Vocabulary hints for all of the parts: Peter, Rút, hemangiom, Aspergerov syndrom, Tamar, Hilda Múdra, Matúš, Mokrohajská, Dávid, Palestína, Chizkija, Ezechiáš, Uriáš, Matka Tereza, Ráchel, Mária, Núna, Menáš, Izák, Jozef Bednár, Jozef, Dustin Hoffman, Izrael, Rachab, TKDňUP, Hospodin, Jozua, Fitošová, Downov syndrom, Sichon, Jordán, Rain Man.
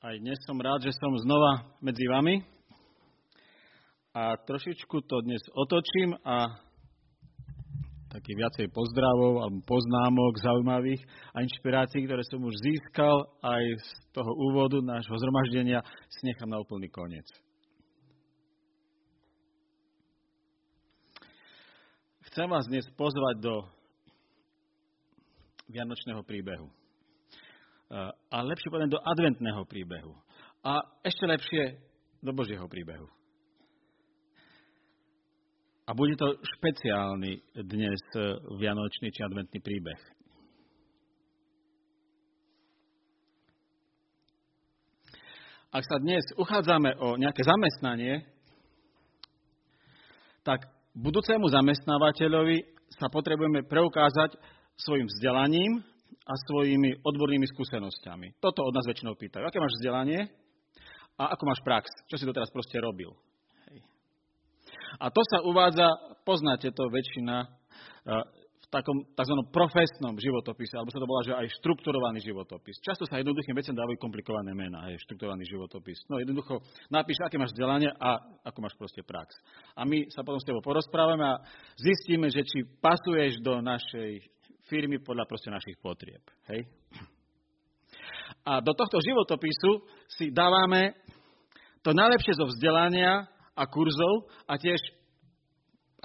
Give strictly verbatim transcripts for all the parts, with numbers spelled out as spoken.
Aj dnes som rád, že som znova medzi vami a trošičku to dnes otočím a taký viacej pozdravov alebo poznámok zaujímavých a inšpirácií, ktoré som už získal aj z toho úvodu nášho zhromaždenia, si nechám na úplný koniec. Chcem vás dnes pozvať do vianočného príbehu. A lepšie povedať do adventného príbehu. A ešte lepšie do Božieho príbehu. A bude to špeciálny dnes vianočný či adventný príbeh. Ak sa dnes uchádzame o nejaké zamestnanie, tak budúcemu zamestnávateľovi sa potrebujeme preukázať svojim vzdelaním a svojimi odbornými skúsenosťami. Toto od nás väčšinou pýtajú. Aké máš vzdelanie a ako máš prax? Čo si doteraz proste robil? Hej. A to sa uvádza, poznáte to väčšina, v takom takzvanom profesnom životopise, alebo sa to volá, že aj štrukturovaný životopis. Často sa jednoduchým veciam dávajú komplikované mená, hej, štrukturovaný životopis. No jednoducho napíš, aké máš vzdelanie a ako máš proste prax. A my sa potom s tebou porozprávame a zistíme, že či pasuješ do našej firmy podľa proste našich potrieb. Hej? A do tohto životopisu si dávame to najlepšie zo vzdelania a kurzov a tiež,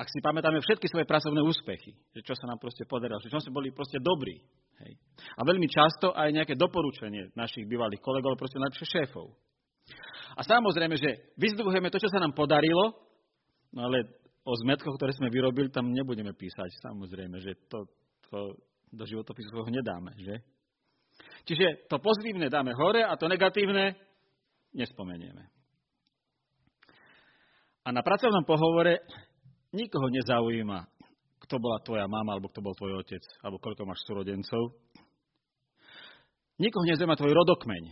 ak si pamätáme, všetky svoje pracovné úspechy, že čo sa nám proste podarilo, že čo sme boli proste dobrí. Hej? A veľmi často aj nejaké doporučenie našich bývalých kolegov, proste najlepšie šéfov. A samozrejme, že vyzdvihujeme to, čo sa nám podarilo, no ale o zmetkoch, ktoré sme vyrobili, tam nebudeme písať, samozrejme, že to To do životopisu svojho nedáme, že? Čiže to pozitívne dáme hore a to negatívne nespomenieme. A na pracovnom pohovore nikoho nezaujíma, kto bola tvoja mama, alebo kto bol tvoj otec, alebo koľko máš súrodencov. Nikoho nezaujíma tvoj rodokmeň,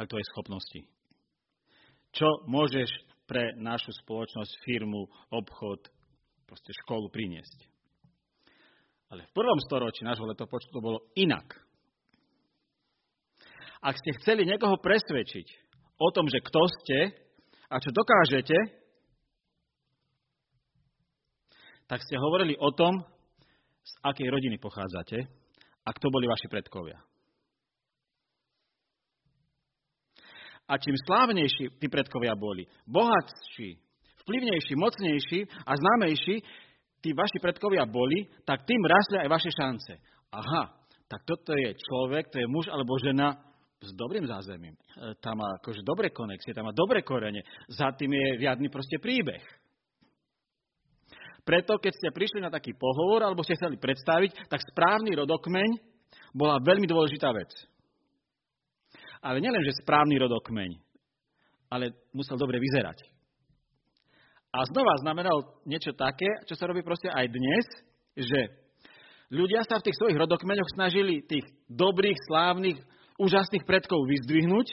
ale tvoje schopnosti. Čo môžeš pre našu spoločnosť, firmu, obchod, proste školu priniesť. Ale v prvom storočí nášho letopočtu to bolo inak. Ak ste chceli niekoho presvedčiť o tom, že kto ste a čo dokážete, tak ste hovorili o tom, z akej rodiny pochádzate a kto boli vaši predkovia. A čím slávnejší tí predkovia boli, bohatší, vplyvnejší, mocnejší a známejší, tí vaši predkovia boli, tak tým rastli aj vaše šance. Aha, tak toto je človek, to je muž alebo žena s dobrým zázemím. Tam má akože dobré konexie, tam má dobré korene. Za tým je riadny proste príbeh. Preto, keď ste prišli na taký pohovor, alebo ste chceli predstaviť, tak správny rodokmeň bola veľmi dôležitá vec. Ale nielen, že správny rodokmeň, ale musel dobre vyzerať. A znova znamenal niečo také, čo sa robí proste aj dnes, že ľudia sa v tých svojich rodokmeňoch snažili tých dobrých, slávnych, úžasných predkov vyzdvihnúť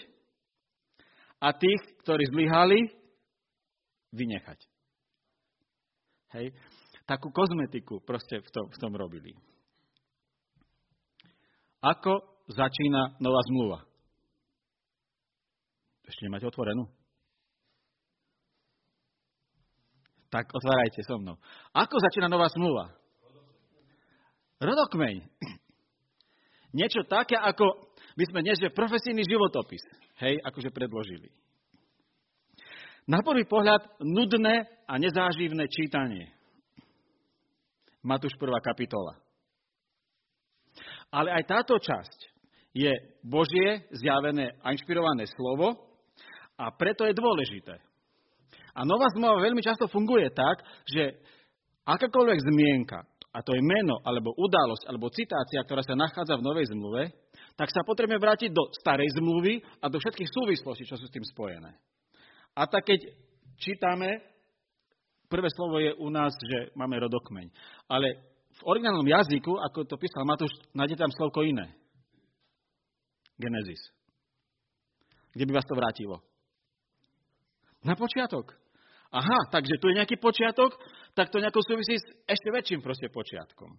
a tých, ktorí zlyhali, vynechať. Hej. Takú kozmetiku proste v tom, v tom robili. Ako začína nová zmluva? Ešte nemáte otvorenú? Tak otvárajte so mnou. Ako začína nová zmluva? Rodokmeň. Niečo také, ako by sme dnes profesijný životopis, hej, akože predložili. Na prvý pohľad nudné a nezáživné čítanie. Matúš prvá kapitola. Ale aj táto časť je Božie zjavené a inšpirované slovo a preto je dôležité. A nová zmluva veľmi často funguje tak, že akákoľvek zmienka, a to je meno, alebo udalosť, alebo citácia, ktorá sa nachádza v novej zmluve, tak sa potrebujeme vrátiť do starej zmluvy a do všetkých súvislostí, čo sú s tým spojené. A tak keď čítame, prvé slovo je u nás, že máme rodokmeň. Ale v originálnom jazyku, ako to písal Matúš, nájdete tam slovko iné. Genesis. Kde by vás to vrátilo? Na počiatok. Aha, takže tu je nejaký počiatok, tak to nejako súvisí s ešte väčším proste počiatkom.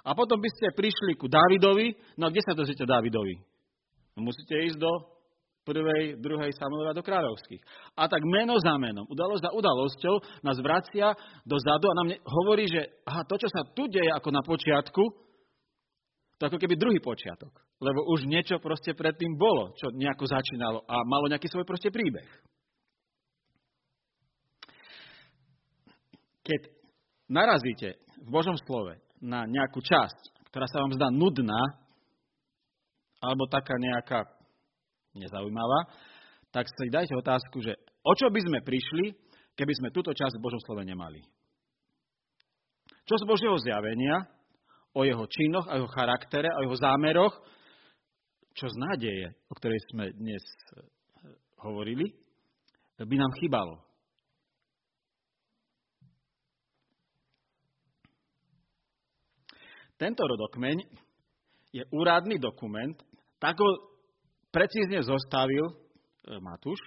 A potom by ste prišli ku Dávidovi, no kde sa dozviete o Dávidovi? V Musíte ísť do prvej, druhej Samuelova, do Kráľovských. A tak meno za menom, udalosť za udalosťou nás vracia dozadu a nám hovorí, že aha, to, čo sa tu deje ako na počiatku, to ako keby druhý počiatok. Lebo už niečo proste predtým bolo, čo nejako začínalo a malo nejaký svoj proste príbeh. Keď narazíte v Božom slove na nejakú časť, ktorá sa vám zdá nudná, alebo taká nejaká nezaujímavá, tak si dajte otázku, že o čo by sme prišli, keby sme túto časť v Božom slove nemali. Čo z Božieho zjavenia, o jeho činoch, o jeho charaktere, o jeho zámeroch, čo z nádeje, o ktorej sme dnes hovorili, by nám chýbalo. Tento rodokmeň je úradný dokument, tak ho precízne zostavil Matúš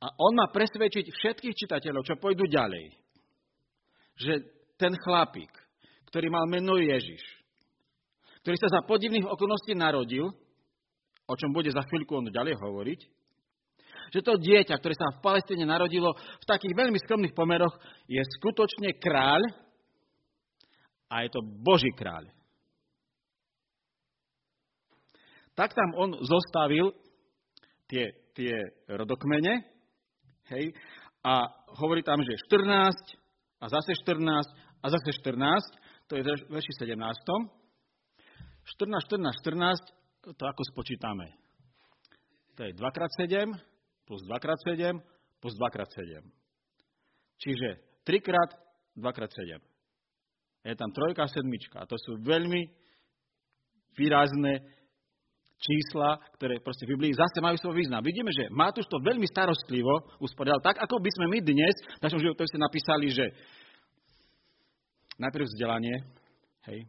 a on má presvedčiť všetkých čitateľov, čo pôjdu ďalej, že ten chlapík, ktorý mal meno Ježiš, ktorý sa za podivných okolností narodil, o čom bude za chvíľku on ďalej hovoriť, že to dieťa, ktoré sa v Palestíne narodilo v takých veľmi skromných pomeroch, je skutočne kráľ, a je to Boží kráľ. Tak tam on zostavil tie, tie rodokmene, hej, a hovorí tam, že štrnásť, a zase štrnásť, a zase štrnásť, to je v verši sedemnástom. štrnásť, štrnásť, štrnásť, to ako spočítame. To je dva krát sedem, plus dva krát sedem, plus dva krát sedem. Čiže tri krát dva krát sedem. Je tam trojka a sedmička. A to sú veľmi výrazné čísla, ktoré proste v Biblii zase majú svoj význam. Vidíme, že Matúš to veľmi starostlivo usporiadal, tak ako by sme my dnes v našom životopise napísali, že najprv vzdelanie, hej,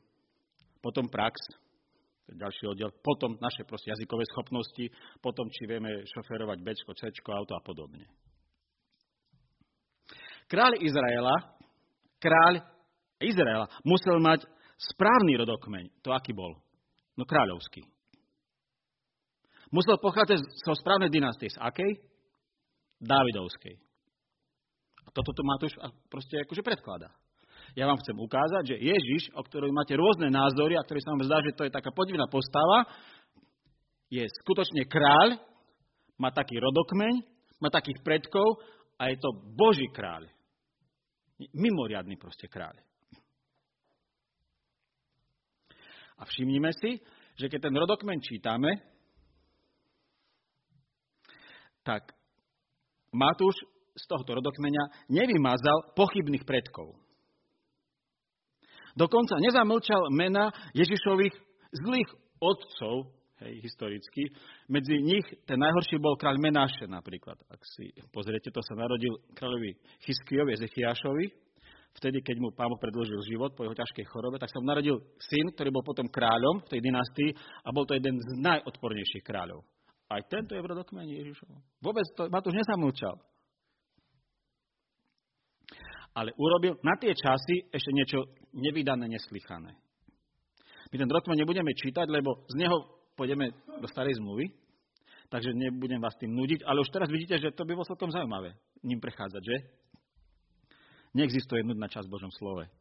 potom prax, to je ďalší oddiel, potom naše proste jazykové schopnosti, potom či vieme šoferovať bečko, cečko, auto a podobne. Kráľ Izraela, kráľ Izraela musel mať správny rodokmeň. To aký bol? No kráľovský. Musel pochádzať zo správnej dynastie. Z akej? Dávidovskej. A toto to Matúš proste akože predkladá. Ja vám chcem ukázať, že Ježiš, o ktorom máte rôzne názory a ktorý sa vám zdá, že to je taká podivná postava, je skutočne kráľ, má taký rodokmeň, má takých predkov a je to Boží kráľ. Mimoriadny proste kráľ. A všimnime si, že keď ten rodokmen čítame, tak Matúš z tohto rodokmeňa nevymazal pochybných predkov. Dokonca nezamlčal mena Ježišových zlých otcov, hej, historicky. Medzi nich ten najhorší bol kráľ Menáše napríklad. Ak si pozriete, to sa narodil kráľovi Chizkijovi, Ezechiášovi. Vtedy, keď mu Pán Boh predĺžil život po jeho ťažkej chorobe, tak sa mu narodil syn, ktorý bol potom kráľom v tej dynastii a bol to jeden z najodpornejších kráľov. Aj tento je v rodokmeni Ježišovom. Vôbec to Matúš nesamlčal. Ale urobil na tie časy ešte niečo nevydané, neslychané. My ten rodokmen nebudeme čítať, lebo z neho pôjdeme do starej zmluvy, takže nebudem vás tým nudiť, ale už teraz vidíte, že to by bolo celkom zaujímavé ním prechádzať, že? Neexistuje nudná časť v Božom slove.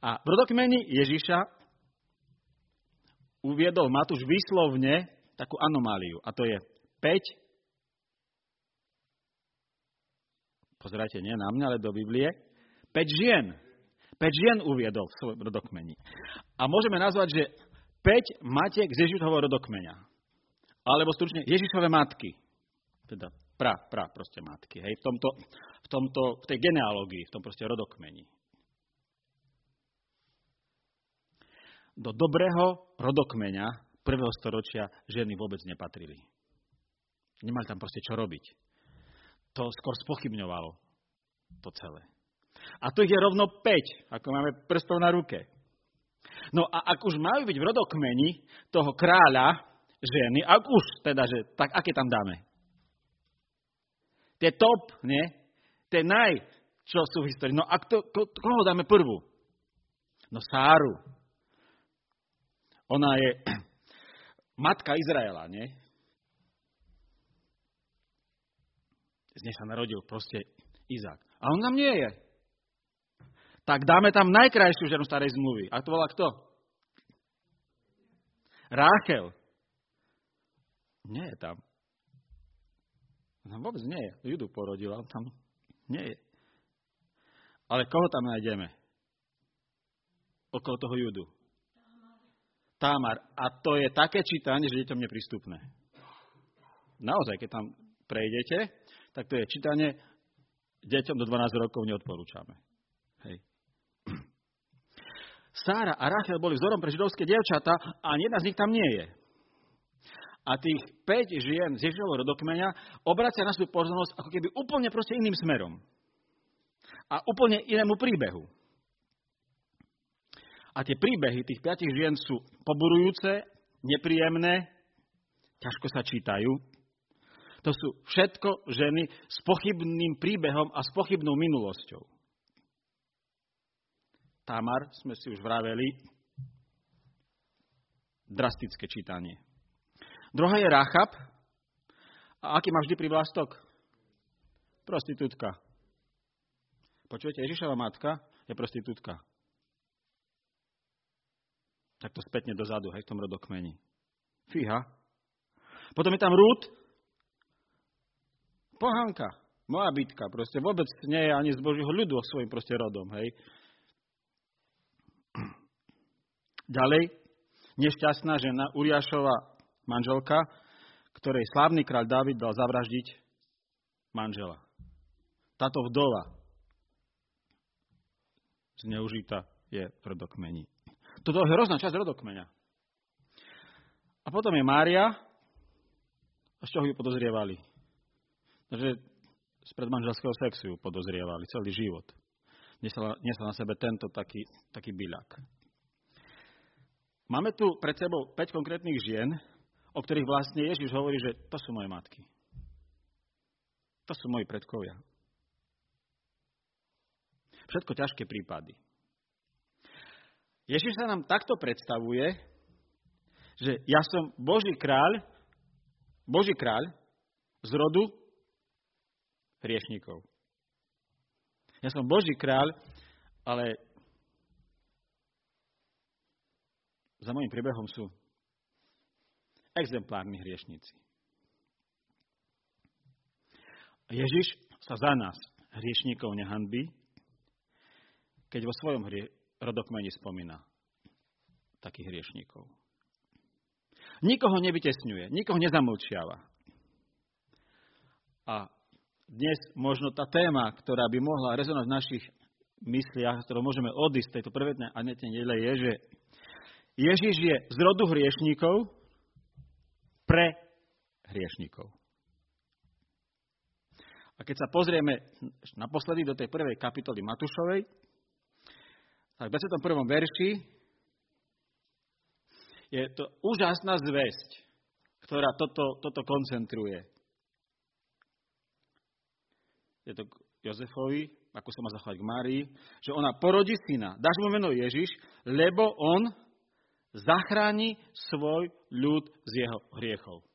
A v rodokmeni Ježiša uviedol Matúš výslovne takú anomáliu. A to je päť, pozerajte, nie na mňa, ale do Biblie, päť žien. päť žien uviedol v svojom rodokmeni. A môžeme nazvať, že päť matiek z Ježišovho rodokmeňa. Alebo stručne Ježišove matky. Teda Pra, pra, proste matky, hej, v tomto, v tomto, v tej genealógii, v tom proste rodokmeni. Do dobrého rodokmeňa prvého storočia ženy vôbec nepatrili. Nemali tam proste čo robiť. To skôr spochybňovalo to celé. A tu ich je rovno päť, ako máme prstov na ruke. No a ak už majú byť v rodokmeni toho kráľa ženy, ak už teda, že tak aké tam dáme? Tie top, nie? Tie naj, čo sú v histórii. No a kto, ko, koho dáme prvú? No Sáru. Ona je matka Izraela, nie? Z nej sa narodil proste Izák. A on tam nie je. Tak dáme tam najkrajšiu ženu starej zmluvy. A to bola kto? Ráchel. Nie je tam. Tam vôbec nie je. Judu porodila, tam nie je. Ale koho tam nájdeme? Okolo toho Judu. Tamar. A to je také čítanie, že deťom neprístupné. Naozaj, keď tam prejdete, tak to je čítanie, deťom do dvanásť rokov neodporúčame. Hej. Sára a Rachel boli vzorom pre židovské dievčatá a ani jedna z nich tam nie je. A tých päť žien z Ježišovho rodokmeňa obracia na svoju pozornosť ako keby úplne proste iným smerom. A úplne inému príbehu. A tie príbehy tých piatich žien sú poburujúce, nepríjemné, ťažko sa čítajú. To sú všetko ženy s pochybným príbehom a s pochybnou minulosťou. Tamar, sme si už vraveli, drastické čítanie. Druhá je Rachab. A aký má vždy privlastok? Prostitútka. Počujete, Ježišova matka je prostitútka. Takto spätne dozadu, hej, v tom rodokmeni. Fíha. Potom je tam Rút. Pohanka. Moabitka. Proste vôbec nie je ani z Božieho ľudu svojim proste rodom, hej. Ďalej, nešťastná žena Uriášova manželka, ktorej slávny kráľ Dávid dal zavraždiť manžela. Táto vdova zneužita je v rodokmeni. Toto je hrozná časť rodokmeňa. A potom je Mária, a z čoho ju podozrievali? Takže z predmanželského sexu ju podozrievali celý život. Nesla, nesla na sebe tento taký, taký byľak. Máme tu pred sebou päť konkrétnych žien, o ktorých vlastne Ježiš hovorí, že to sú moje matky. To sú moji predkovia. Všetko ťažké prípady. Ježiš sa nám takto predstavuje, že ja som Boží kráľ, Boží kráľ z rodu hriešnikov. Ja som Boží kráľ, ale za mojím príbehom sú exemplárni hriešnici. Ježiš sa za nás hriešnikov nehanbí, keď vo svojom hrie, rodokmeni spomína takých hriešnikov. Nikoho nevytesňuje, nikoho nezamlčiava. A dnes možno tá téma, ktorá by mohla rezonovať v našich mysliach, ktorou môžeme odísť z tejto prvotnej a netej nedele, je, že Ježiš je z rodu hriešnikov, pre hriešnikov. A keď sa pozrieme naposledy do tej prvej kapitoly Matúšovej, tak v dvadsiatom prvom verši je to úžasná zvesť, ktorá toto, toto koncentruje. Je to Jozefovi, ako sa má zachovať k Márii, že ona porodí syna, dáš mu meno Ježiš, lebo on zachráni svoj ľud z jeho hriechov.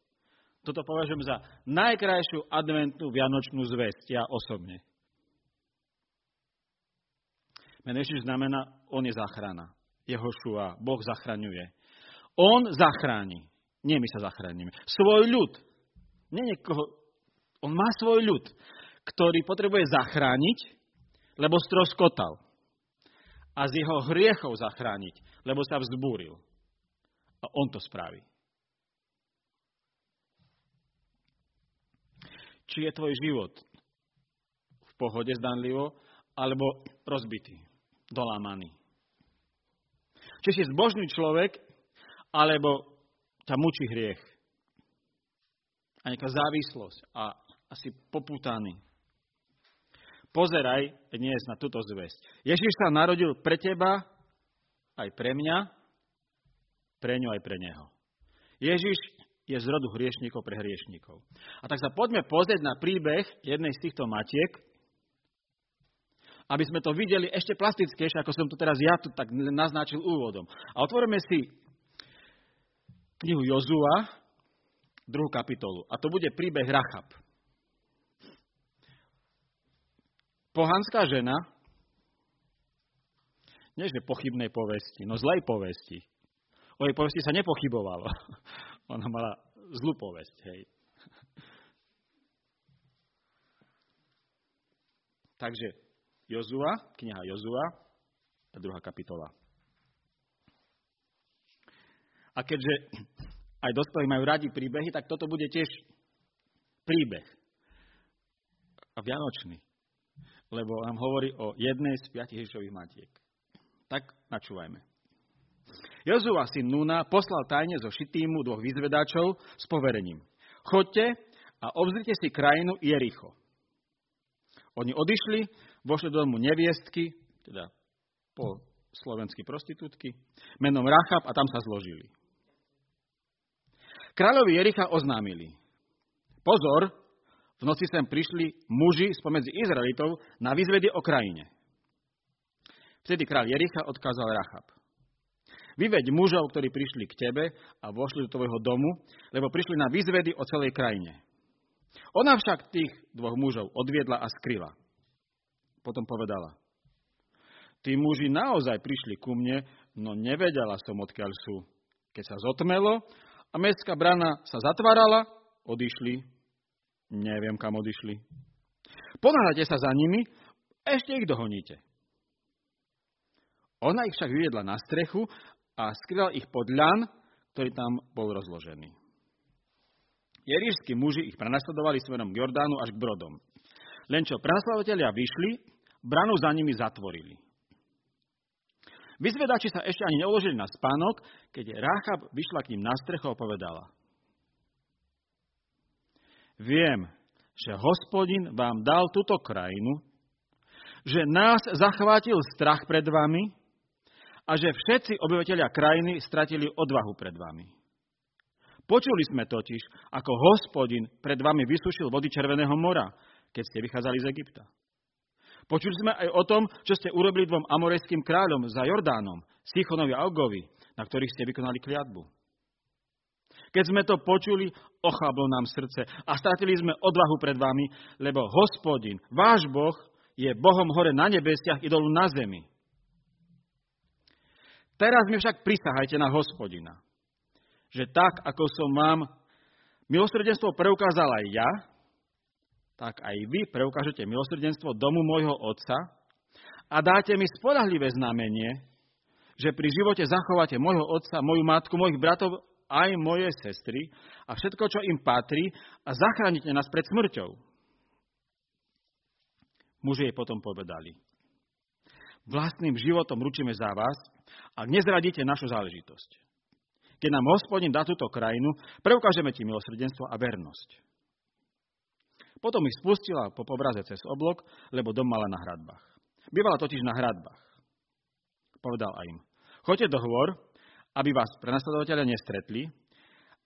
Toto považujem za najkrajšiu adventnú vianočnú zvesť, ja osobne. Meno Ježiš znamená, on je záchrana. Jehošua, Boh zachraňuje. On zachráni. Nie my sa zachránime. Svoj ľud. Nie niekoho. On má svoj ľud, ktorý potrebuje zachrániť, lebo stroskotal. A z jeho hriechov zachrániť, lebo sa vzbúril. A on to spraví. Či je tvoj život v pohode zdanlivo, alebo rozbitý, dolámaný. Či si zbožný človek, alebo ťa mučí hriech. A nejaká závislosť a asi popútaný. Pozeraj dnes na túto zvesť. Ježiš sa narodil pre teba, aj pre mňa, pre ňu aj pre neho. Ježiš je z rodu hriešnikov pre hriešnikov. A tak sa poďme pozrieť na príbeh jednej z týchto matiek, aby sme to videli ešte plastickejšie, ako som to teraz ja tu tak naznačil úvodom. A otvoríme si knihu Jozua, druhú kapitolu. A to bude príbeh Rachab. Pohanská žena, nie že pochybnej povesti, no zlej povesti. O jej povesti sa nepochybovalo. Ona mala zlú povesť, hej. Takže Jozua, kniha Jozua, druhá kapitola. A keďže aj dospelí majú radi príbehy, tak toto bude tiež príbeh. A vianočný. Lebo nám hovorí o jednej z piatich Ježišových matiek. Tak načúvajme. Jozua, syn Núna, poslal tajne zo Šitímu dvoch vyzvedáčov s poverením. Choďte a obzrite si krajinu Jericho. Oni odišli, vošli do domu neviestky, teda po slovensky prostitútky, menom Rachab a tam sa zložili. Kráľovi Jericha oznámili. Pozor, v noci sem prišli muži spomedzi Izraelitov na výzvedy o krajine. Vtedy kráľ Jericha odkázal Rachab. Vyveď mužov, ktorí prišli k tebe a vošli do tvojho domu, lebo prišli na výzvedy o celej krajine. Ona však tých dvoch mužov odviedla a skryla. Potom povedala. Tí muži naozaj prišli ku mne, no nevedela som, odkiaľ sú. Keď sa zotmelo a mestská brana sa zatvárala, odišli. Neviem, kam odišli. Ponáhľate sa za nimi, ešte ich dohoníte. Ona ich však vyviedla na strechu a skryla ich pod ľan, ktorý tam bol rozložený. Jerišskí muži ich prenasledovali smerom k Jordánu až k brodom. Len čo prenasledovatelia vyšli, branu za nimi zatvorili. Vyzvedači sa ešte ani neuložili na spánok, keď Rachab vyšla k ním na strechu a povedala. Viem, že Hospodin vám dal túto krajinu, že nás zachvátil strach pred vami a že všetci obyvateľia krajiny stratili odvahu pred vami. Počuli sme totiž, ako Hospodin pred vami vysúšil vody Červeného mora, keď ste vychádzali z Egypta. Počuli sme aj o tom, čo ste urobili dvom amorejským kráľom za Jordánom, Sichonovi a Ogovi, na ktorých ste vykonali kliatbu. Keď sme to počuli, ochablo nám srdce a stratili sme odvahu pred vami, lebo Hospodin, váš Boh, je Bohom hore na nebesiach i dolu na zemi. Teraz mi však prisahajte na Hospodina, že tak, ako som vám milosrdenstvo preukázal aj ja, tak aj vy preukážete milosrdenstvo domu môjho otca a dáte mi spoľahlivé znamenie, že pri živote zachováte môjho otca, moju matku, mojich bratov, aj moje sestry a všetko, čo im patrí a zachránite nás pred smrťou. Muži jej potom povedali. Vlastným životom ručíme za vás, ak nezradíte našu záležitosť. Keď nám Hospodin dá túto krajinu, preukážeme ti milosrdenstvo a vernosť. Potom ich spustila po pobraze cez oblok, lebo dom mala na hradbách. Bývala totiž na hradbách. Povedal aj im, choďte do hôr, aby vás prenasledovatelia nestretli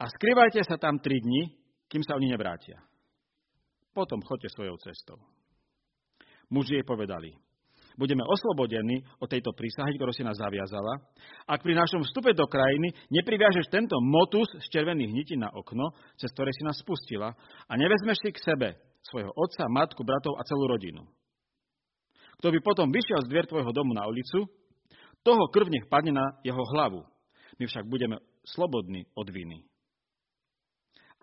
a skrývajte sa tam tri dni, kým sa oni nevrátia. Potom choďte svojou cestou. Muži jej povedali, budeme oslobodení od tejto prísahy, ktorú si nás zaviazala, ak pri našom vstupe do krajiny nepriviažeš tento motus z červených nití na okno, cez ktoré si nás spustila a nevezmeš si k sebe svojho otca, matku, bratov a celú rodinu. Kto by potom vyšiel z dvier tvojho domu na ulicu, toho krv nech padne na jeho hlavu. My však budeme slobodní od viny.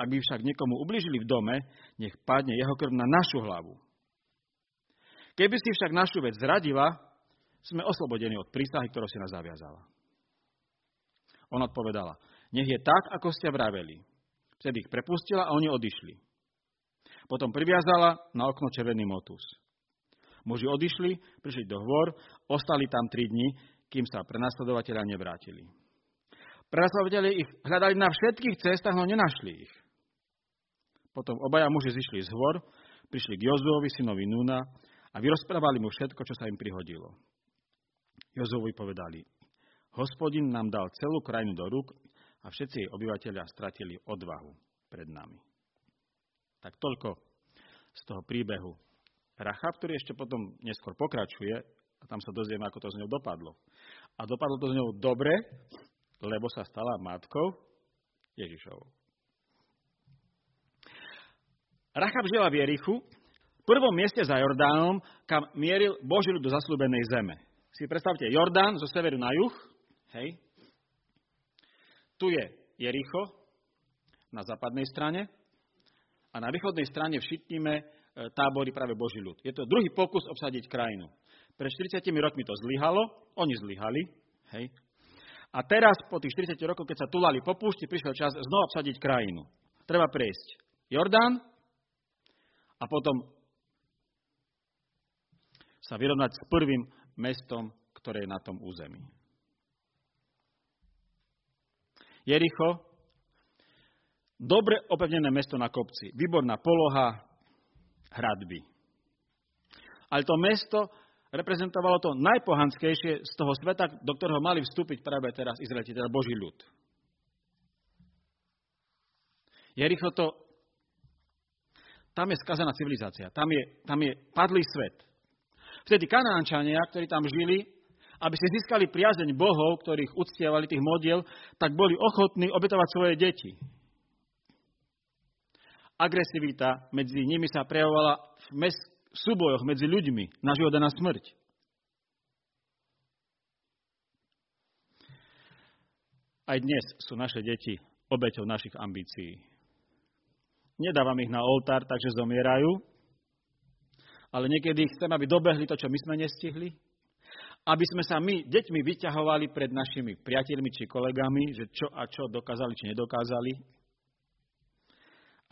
Ak by však niekomu ublížili v dome, nech padne jeho krv na našu hlavu. Keby si však našu vec zradila, sme oslobodení od prísahy, ktorú si nás zaviazala. Ona odpovedala, nech je tak, ako ste vraveli. Vtedy ich prepustila a oni odišli. Potom priviazala na okno červený motus. Muži odišli, prišli do hôr, ostali tam tri dni, kým sa prenasledovatelia nevrátili. Prenasledovatelia ich hľadali na všetkých cestách, no nenašli ich. Potom obaja muži zišli z hôr, prišli k Jozuovi, synovi Núna, a vyrozprávali mu všetko, čo sa im prihodilo. Jozovovi povedali, Hospodin nám dal celú krajinu do rúk a všetci jej obyvateľia stratili odvahu pred nami. Tak toľko z toho príbehu Rachab, ktorý ešte potom neskôr pokračuje a tam sa dozvieme, ako to z ňou dopadlo. A dopadlo to z ňou dobre, lebo sa stala matkou Ježišovu. Rachab žila v Jerichu, v prvom mieste za Jordánom, kam mieril Boží ľud do zasľúbenej zeme. Si predstavte Jordán zo severu na juh, hej. Tu je Jericho na západnej strane a na východnej strane všitnime tábory práve Boží ľud. Je to druhý pokus obsadiť krajinu. Pred štyridsiatimi rokmi to zlyhalo, oni zlyhali, hej. A teraz, po tých štyridsiatich rokoch, keď sa tulali po púšti, prišiel čas znova obsadiť krajinu. Treba prejsť Jordán a potom sa vyrovnať s prvým mestom, ktoré je na tom území. Jericho, dobre opevnené mesto na kopci, výborná poloha, hradby. Ale to mesto reprezentovalo to najpohanskejšie z toho sveta, do ktorého mali vstúpiť práve teraz Izraeliti, teda Boží ľud. Jericho to, tam je skazená civilizácia, tam je, tam je padlý svet. Vtedy Kanánčania, ktorí tam žili, aby si získali priazeň bohov, ktorých uctievali, tých modiel, tak boli ochotní obetovať svoje deti. Agresivita medzi nimi sa prejavovala v meste, v súbojoch medzi ľuďmi, na život a na smrť. Aj dnes sú naše deti obeťou našich ambícií. Nedávam ich na oltár, takže zomierajú, ale niekedy chcem, aby dobehli to, čo my sme nestihli, aby sme sa my, deťmi, vyťahovali pred našimi priateľmi či kolegami, že čo a čo dokázali, či nedokázali.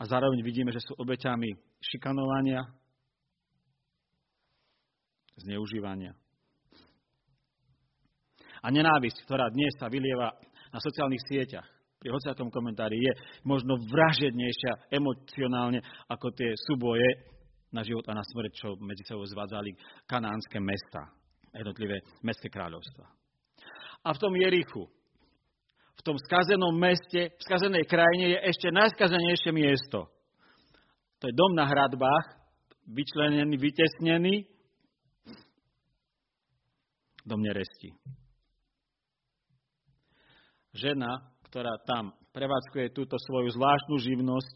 A zároveň vidíme, že sú obeťami šikanovania, zneužívania. A nenávisť, ktorá dnes sa vylieva na sociálnych sieťach, pri hociakom komentári, je možno vražednejšia emocionálne ako tie súboje na život a na smrť, čo medzi sebou zvádzali kanánske mesta, jednotlivé mestské kráľovstva. A v tom Jerichu, v tom skazenom meste, v skazenej krajine je ešte najskazenejšie miesto. To je dom na hradbách, vyčlenený, vytesnený, dom neresti. Žena, ktorá tam prevádzkuje túto svoju zvláštnu živnosť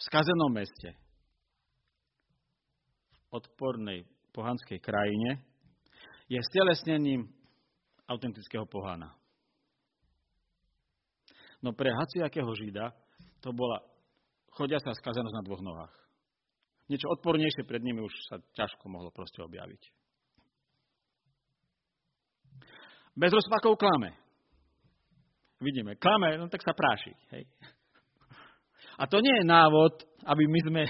v skazenom meste, v odpornej pohanskej krajine, je stelesnením autentického pohana. No pre hacijakého žida to bola chodiaca skazenosť na dvoch nohách. Niečo odpornejšie pred nimi už sa ťažko mohlo proste objaviť. Bez rozpakov klame. Vidíme, klame, no tak sa práši. Hej. A to nie je návod, aby my sme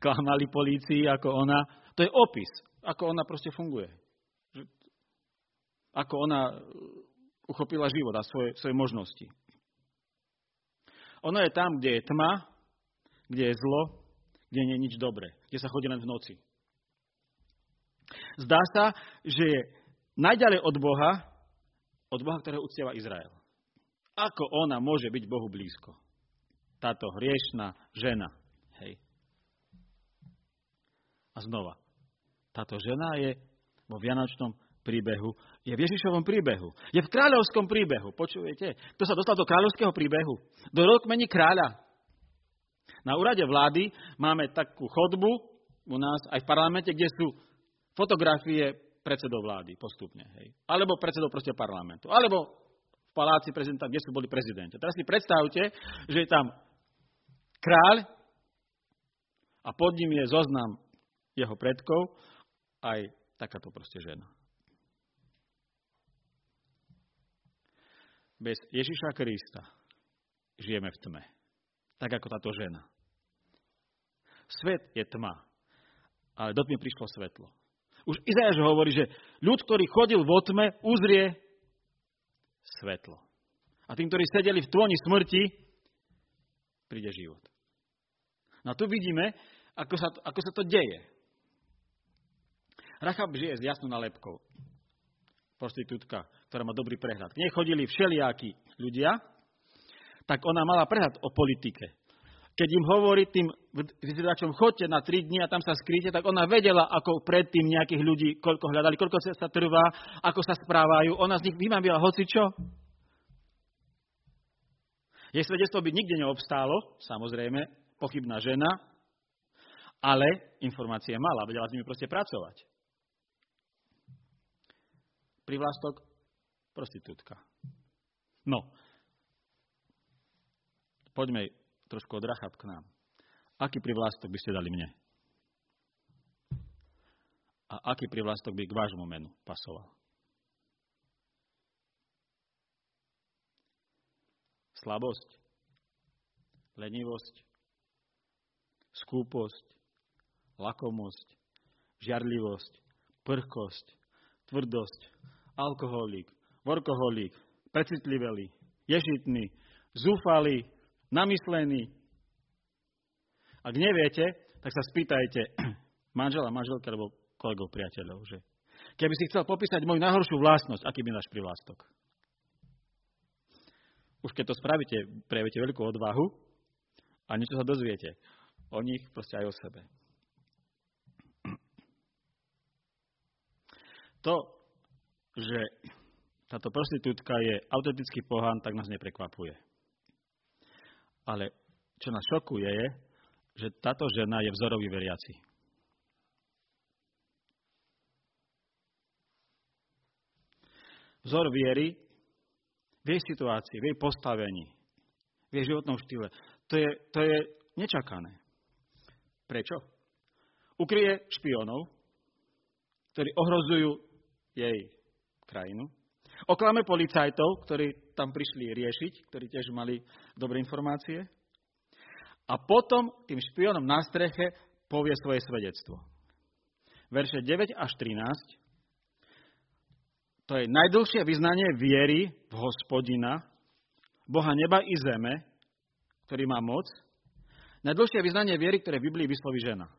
klamali polícii ako ona. To je opis, ako ona proste funguje. Ako ona uchopila život a svoje, svoje možnosti. Ono je tam, kde je tma, kde je zlo, kde nie je nič dobré, kde sa chodí len v noci. Zdá sa, že je najďalej od Boha, od Boha, ktorého uctieva Izrael. Ako ona môže byť Bohu blízko? Táto hriešna žena. Hej. A znova. Táto žena je vo vianočnom príbehu, je v Ježišovom príbehu, je v kráľovskom príbehu. Počujete? Kto sa dostal do kráľovského príbehu? Do rokmení kráľa. Na úrade vlády máme takú chodbu u nás aj v parlamente, kde sú fotografie predsedov vlády postupne, hej. Alebo predsedov proste parlamentu, alebo v paláci prezidenta, kde sú boli prezidenti. Teraz si predstavte, že je tam kráľ a pod ním je zoznam jeho predkov, aj takáto proste žena. Bez Ježiša Krista žijeme v tme, tak ako táto žena. Svet je tma, ale do tmy prišlo svetlo. Už Izaiáš hovorí, že ľud, ktorý chodil vo tme, uzrie svetlo. A tým, ktorí sedeli v tôni smrti, príde život. No tu vidíme, ako sa to, ako sa to deje. Rachab žije s jasnou nalepkou. Prostitútka, ktorá má dobrý prehľad. K nej chodili všelijakí ľudia, tak ona mala prehľad o politike. Keď im hovorí tým vyzvedačom, chodte na tri dni a tam sa skryte, tak ona vedela, ako predtým nejakých ľudí, koľko hľadali, koľko sa trvá, ako sa správajú. Ona z nich vymavila hocičo. Jej svedectvo by nikde neobstálo, samozrejme, pochybná žena, ale informácie mala, vedela s nimi proste pracovať. Privlastok, prostitútka. No, poďme trošku od Rachab k nám. Aký privlastok by ste dali mne? A aký privlastok by k vášmu menu pasoval? Slabosť, lenivosť, skúposť, lakomosť, žiarlivosť, prchkosť, tvrdosť, alkoholík, workoholík, precitlivelý, ješitný, zúfalý, namyslený. Ak neviete, tak sa spýtajte manžela, manželka alebo kolegov, priateľov, že keby si chcel popísať moju najhoršiu vlastnosť, aký by náš privlastok? Už keď to spravíte, prejavíte veľkú odvahu a niečo sa dozviete o nich, proste aj o sebe. To, že táto prostitútka je autentický pohán, tak nás neprekvapuje. Ale čo nás šokuje je, že táto žena je vzorový veriaci. Vzor viery v jej situácii, v jej postavení, v jej životnom štýle. To je, to je nečakané. Prečo? Ukryje špionov, ktorí ohrozujú jej krajinu. Oklame policajtov, ktorí tam prišli riešiť, ktorí tiež mali dobré informácie. A potom tým špionom na streche povie svoje svedectvo. Verše deväť až trinásť. To je najdlhšie vyznanie viery v Hospodina, Boha neba i zeme, ktorý má moc. Najdlhšie vyznanie viery, ktoré v Biblii vysloví žena.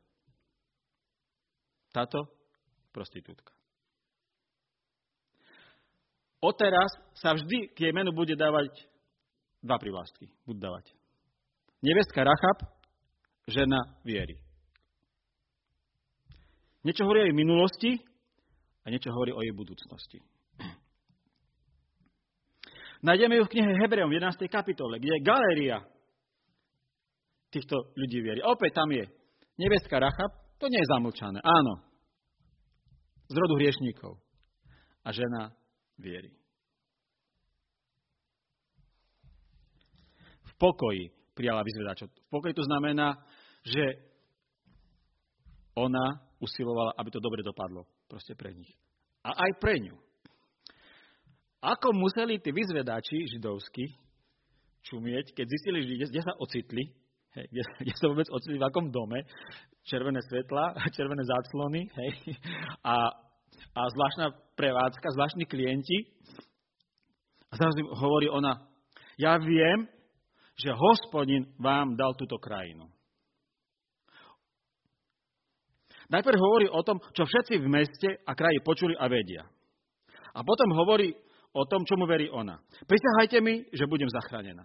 Táto prostitútka. Odteraz sa vždy k jej menu bude dávať dva privlastky. Budú dávať. Nevestka Rachab, žena viery. Niečo hovorí o jej minulosti a niečo hovorí o jej budúcnosti. Nájdeme ju v knihe Hebrejom v jedenástej kapitole, kde je galéria týchto ľudí viery. Opäť tam je nevestka Rachab, to nie je zamlčané, áno. Z rodu hriešníkov. A žena viery. V pokoji prijala vyzvedáča. V pokoji to znamená, že ona usilovala, aby to dobre dopadlo. Proste pre nich. A aj pre ňu. Ako museli tí vyzvedáči židovskí čumieť, keď zistili, kde, kde sa ocitli, hej, kde, kde sa vôbec ocitli, v akom dome, červené svetla, červené záclony, hej, a, a zvláštna prevádzka, zvláštni klienti. A zrazu hovorí ona, ja viem, že Hospodin vám dal túto krajinu. Najprv hovorí o tom, čo všetci v meste a kraji počuli a vedia. A potom hovorí o tom, čomu verí ona. Prisahajte mi, že budem zachránená.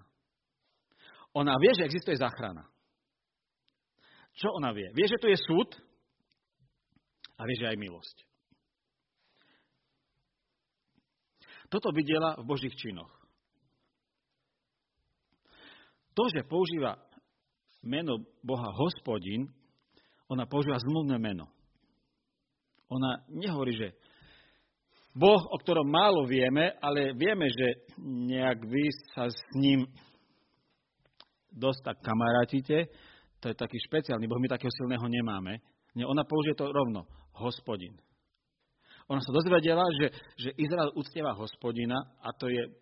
Ona vie, že existuje záchrana. Čo ona vie? Vie, že tu je súd a vie, že aj milosť. Toto videla v Božích činoch. To, že používa meno Boha Hospodin, ona používa zmluvné meno. Ona nehovorí, že Boh, o ktorom málo vieme, ale vieme, že nejak vy sa s ním dosť tak kamarátite. To je taký špeciálny Boh, my takého silného nemáme. Nie, ona použije to rovno. Hospodin. Ona sa dozvedela, že, že Izrael uctieva Hospodina a to je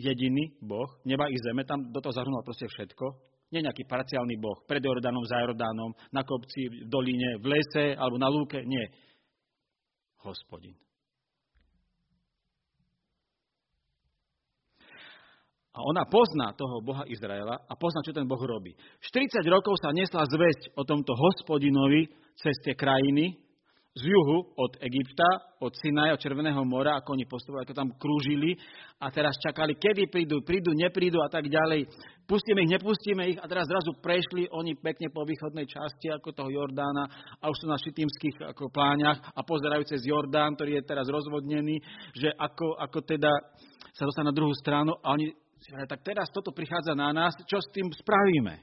jediný Boh, neba i zeme, tam do toho zahrnul proste všetko. Nie nejaký parciálny Boh, pred Jordánom, za Jordánom, na kopci, v doline, v lese alebo na lúke. Nie. Hospodin. A ona pozná toho Boha Izraela a pozná, čo ten Boh robí. štyridsať rokov sa nesla zvesť o tomto Hospodinovi cez tie krajiny z juhu, od Egypta, od Sinaja, od Červeného mora, ako oni postupovali, ako tam krúžili a teraz čakali, kedy prídu, prídu, neprídu a tak ďalej. Pustíme ich, nepustíme ich a teraz zrazu prešli oni pekne po východnej časti ako toho Jordána a už sú na šitímskych ako pláňach a pozerajú cez Jordán, ktorý je teraz rozvodnený, že ako, ako teda sa dostane na druhú stranu a oni tak teraz toto prichádza na nás, čo s tým spravíme?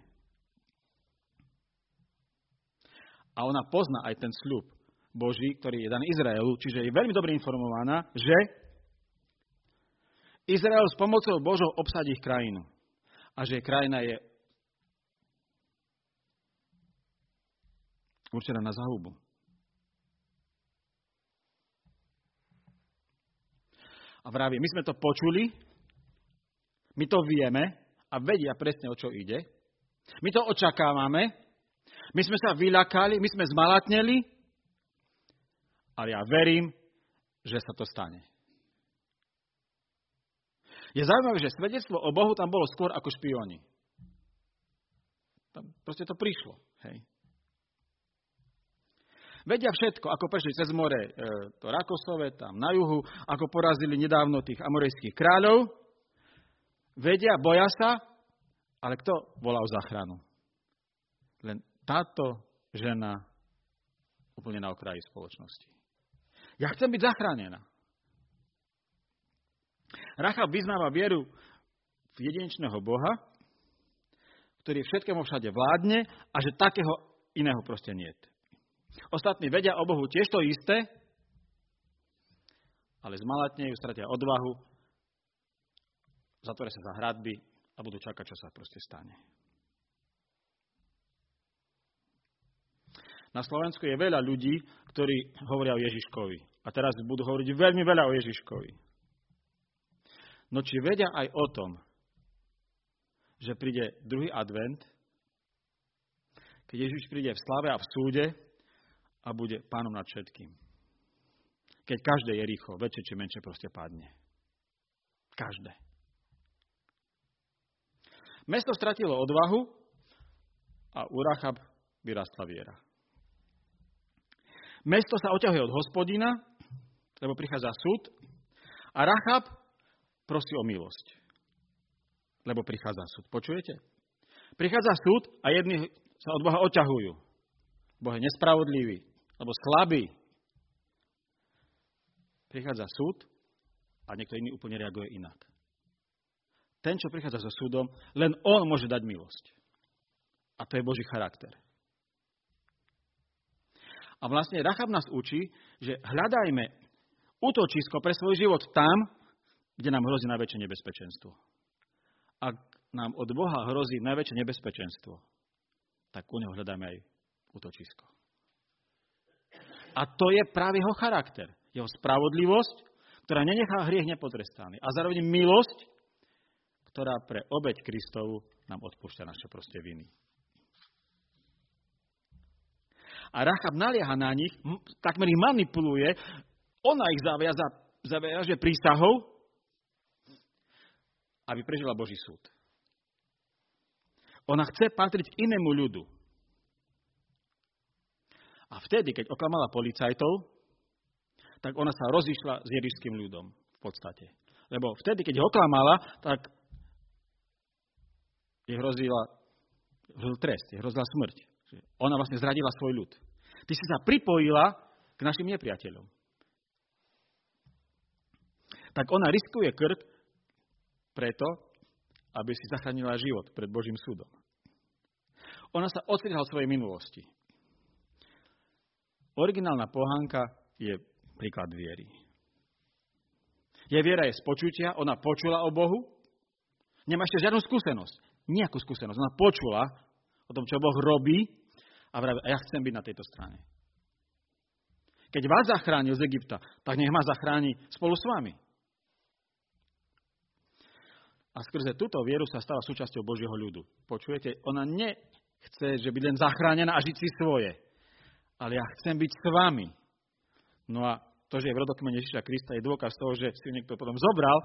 A ona pozná aj ten sľub Boží, ktorý je daný Izraelu, čiže je veľmi dobre informovaná, že Izrael s pomocou Božou obsadí ich krajinu. A že krajina je určená na zahubu. A vraví, my sme to počuli, my to vieme a vedia presne, o čo ide. My to očakávame, my sme sa vyľakali, my sme zmalatneli, ale ja verím, že sa to stane. Je zaujímavé, že svedectvo o Bohu tam bolo skôr ako špioni. Tam proste to prišlo. Hej. Vedia všetko, ako prešli cez more e, to Rakosove, tam na juhu, ako porazili nedávno tých amorejských kráľov. Vedia, boja sa, ale kto volal záchranu? Len táto žena úplne na okraji spoločnosti. Ja chcem byť zachránená. Rachab vyznáva vieru v jedinečného Boha, ktorý všetkému všade vládne a že takého iného proste niet. Ostatní vedia o Bohu tiež to isté, ale zmalatnejú, stratia odvahu, zatvoria sa za hradby a budú čakať, čo sa proste stane. Na Slovensku je veľa ľudí, ktorí hovoria o Ježiškovi. A teraz budú hovoriť veľmi veľa o Ježiškovi. No či vedia aj o tom, že príde druhý advent, keď Ježiš príde v slave a v súde a bude pánom nad všetkým. Keď každé Jericho, väčšie či menšie, proste padne. Každé. Mesto stratilo odvahu a u Rachab vyrastla viera. Mesto sa oťahuje od Hospodina, lebo prichádza súd a Rachab prosí o milosť, lebo prichádza súd. Počujete? Prichádza súd a jedni sa od Boha oťahujú. Boh je nespravodlivý, alebo slabý. Prichádza súd a niekto iný úplne reaguje inak. Ten, čo prichádza so súdom, len on môže dať milosť. A to je Boží charakter. A vlastne Rachab nás učí, že hľadajme útočisko pre svoj život tam, kde nám hrozí najväčšie nebezpečenstvo. Ak nám od Boha hrozí najväčšie nebezpečenstvo, tak u neho hľadáme aj útočisko. A to je práve jeho charakter, jeho spravodlivosť, ktorá nenechá hriech nepotrestaný. A zároveň milosť, ktorá pre obeť Kristovu nám odpúšťa naše proste viny. A Rachab nalieha na nich, takmer ich manipuluje, ona ich zaviaza, zaviaže prísahou, aby prežila Boží súd. Ona chce patriť k inému ľudu. A vtedy, keď oklamala policajtov, tak ona sa rozišla s jerišským ľudom v podstate. Lebo vtedy, keď ho oklamala, tak jej hrozila, hrozil trest, jej hrozila smrť. Ona vlastne zradila svoj ľud. Ty si sa pripojila k našim nepriateľom. Tak ona riskuje krk, preto, aby si zachránila život pred Božím súdom. Ona sa odstrihla od svojej minulosti. Originálna pohánka je príklad viery. Jej viera je z počutia, ona počula o Bohu, nemá ešte žiadnu skúsenosť, nejakú skúsenosť. Ona počula o tom, čo Boh robí a vraví, a ja chcem byť na tejto strane. Keď vás zachránil z Egypta, tak nech ma zachráni spolu s vami. A skrze túto vieru sa stáva súčasťou Božieho ľudu. Počujete? Ona nechce, že byť len zachránená a žiť si svoje. Ale ja chcem byť s vami. No a to, že je v rodokmene Ježiša Krista, je dôkaz toho, že si ju niekto potom zobral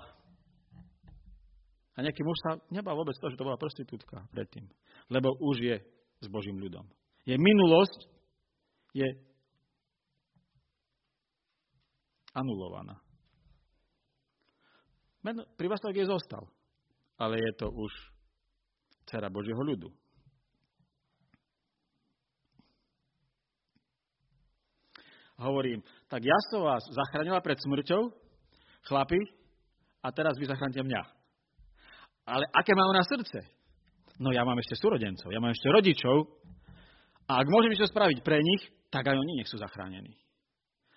a nejaký muž sa nebal vôbec toho, že to bola prostitútka predtým. Lebo už je s Božím ľudom. Je minulosť, je anulovaná. Privlastok jej zostal. Ale je to už dcera Božieho ľudu. Hovorím, tak ja som vás zachránila pred smrťou, chlapi, a teraz vy zachránite mňa. Ale aké má ona srdce? No ja mám ešte súrodencov, ja mám ešte rodičov. A ak môžem niečo spraviť pre nich, tak aj oni nech sú zachránení.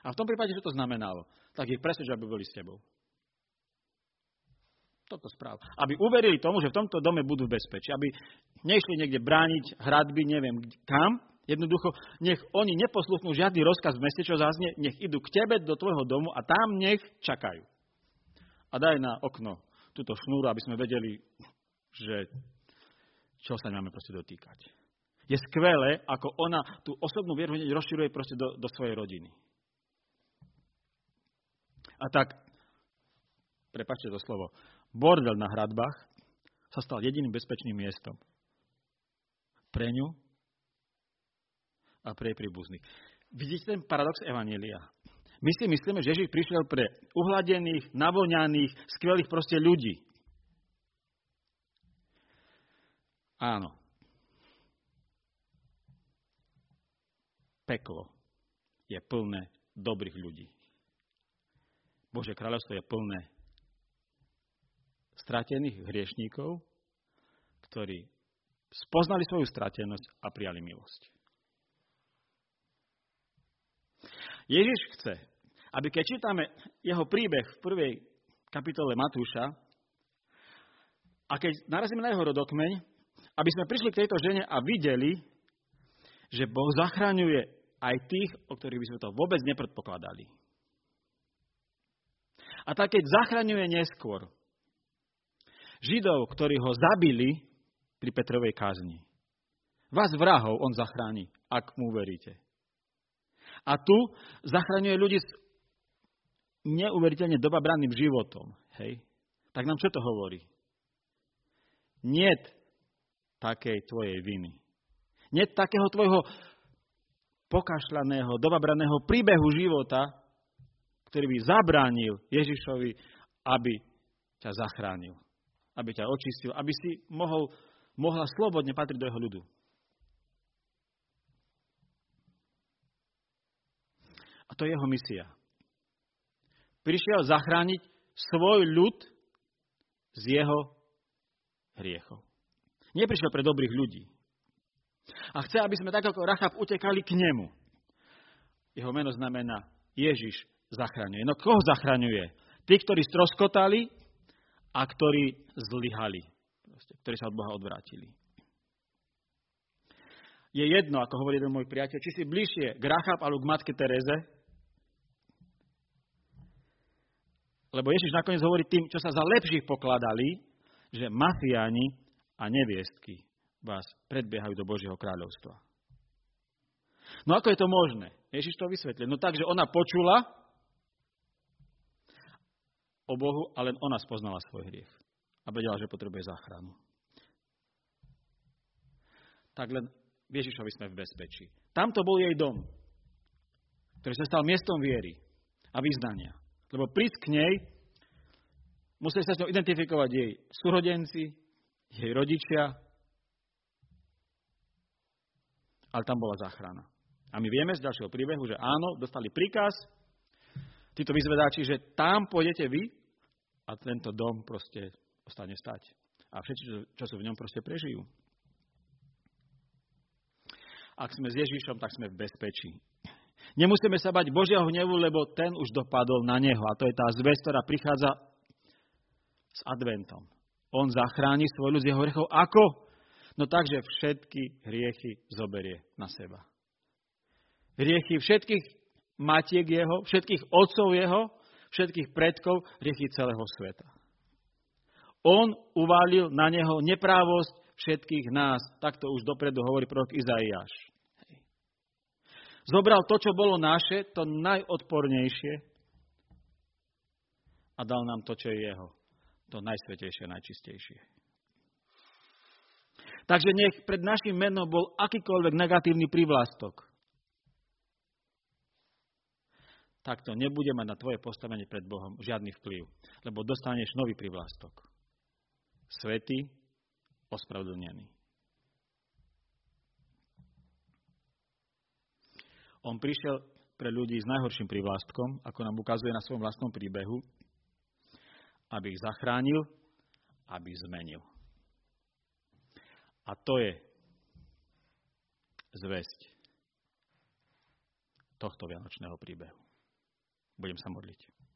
A v tom prípade, že to znamenalo, tak ich presvedč, aby boli s tebou. Toto správ. Aby uverili tomu, že v tomto dome budú v bezpečí. Aby nešli niekde brániť hradby, neviem kam. Jednoducho, nech oni neposluchnú žiadny rozkaz v meste, čo zaznie, nech idú k tebe do tvojho domu a tam nech čakajú. A daj na okno túto šnúru, aby sme vedeli, že čo sa máme proste dotýkať. Je skvelé, ako ona tú osobnú vieru rozširuje proste do, do svojej rodiny. A tak, prepáčte to slovo, bordel na hradbách sa stal jediným bezpečným miestom pre ňu a pre jej príbuzných. Vidíte ten paradox evanjelia? My si myslíme, že Ježiš prišiel pre uhladených, navoňaných, skvelých proste ľudí. Áno. Peklo je plné dobrých ľudí. Božie kráľovstvo je plné stratených hriešníkov, ktorí spoznali svoju stratenosť a prijali milosť. Ježiš chce, aby keď čítame jeho príbeh v prvej kapitole Matúša a keď narazíme na jeho rodokmeň, aby sme prišli k tejto žene a videli, že Boh zachraňuje aj tých, o ktorých by sme to vôbec nepredpokladali. A tak keď zachraňuje neskôr Židov, ktorí ho zabili pri Petrovej kázni. Vás vrahov on zachráni, ak mu veríte. A tu zachraňuje ľudí s neuveriteľne dobabranným životom. Hej? Tak nám čo to hovorí? Niet takej tvojej viny. Niet takého tvojho pokašľaného, dobabranného príbehu života, ktorý by zabránil Ježišovi, aby ťa zachránil. Aby ťa očistil, aby si mohol, mohla slobodne patriť do jeho ľudu. A to je jeho misia. Prišiel zachrániť svoj ľud z jeho hriechov. Neprišiel pre dobrých ľudí. A chce, aby sme tak ako Rachab utekali k nemu. Jeho meno znamená Ježiš zachraňuje. No koho zachraňuje? Tí, ktorí stroskotali a ktorí zlyhali, ktorí sa od Boha odvrátili. Je jedno, ako hovorí jeden môj priateľ, či si bližšie k Rachab alebo k matke Tereze, lebo Ježiš nakoniec hovorí tým, čo sa za lepších pokladali, že mafiáni a neviestky vás predbiehajú do Božieho kráľovstva. No ako je to možné? Ježiš to vysvetlil. No takže ona počula o Bohu a len ona spoznala svoj hriech a vedela, že potrebuje záchranu. Tak len Ježišovi sme v bezpečí. Tamto bol jej dom, ktorý sa stal miestom viery a vyznania. Lebo prísť k nej, museli sa s ňou identifikovať jej súrodenci, jej rodičia, ale tam bola záchrana. A my vieme z ďalšieho príbehu, že áno, dostali príkaz, títo vyzvedáči, že tam pôjdete vy, a tento dom proste ostane stať. A všetci, čo sú v ňom, proste prežijú. Ak sme s Ježišom, tak sme v bezpečí. Nemusíme sa bať Božieho hnevu, lebo ten už dopadol na neho. A to je tá zvesť, ktorá prichádza s adventom. On zachráni svoj ľud z jeho hriechov. Ako? No takže všetky hriechy zoberie na seba. Hriechy všetkých matiek jeho, všetkých otcov jeho, všetkých predkov, hriechy celého sveta. On uvalil na neho neprávosť všetkých nás. Takto už dopredu hovorí prorok Izaiáš. Zobral to, čo bolo naše, to najodpornejšie a dal nám to, čo je jeho, to najsvetejšie, najčistejšie. Takže nech pred našim menom bol akýkoľvek negatívny prívlastok. Takto nebude mať na tvoje postavenie pred Bohom žiadny vplyv, lebo dostaneš nový prívlastok. Svätý, ospravedlnený. On prišiel pre ľudí s najhorším prívlastkom, ako nám ukazuje na svojom vlastnom príbehu, aby ich zachránil aby zmenil. A to je zvesť tohto vianočného príbehu. Budem sa modliť.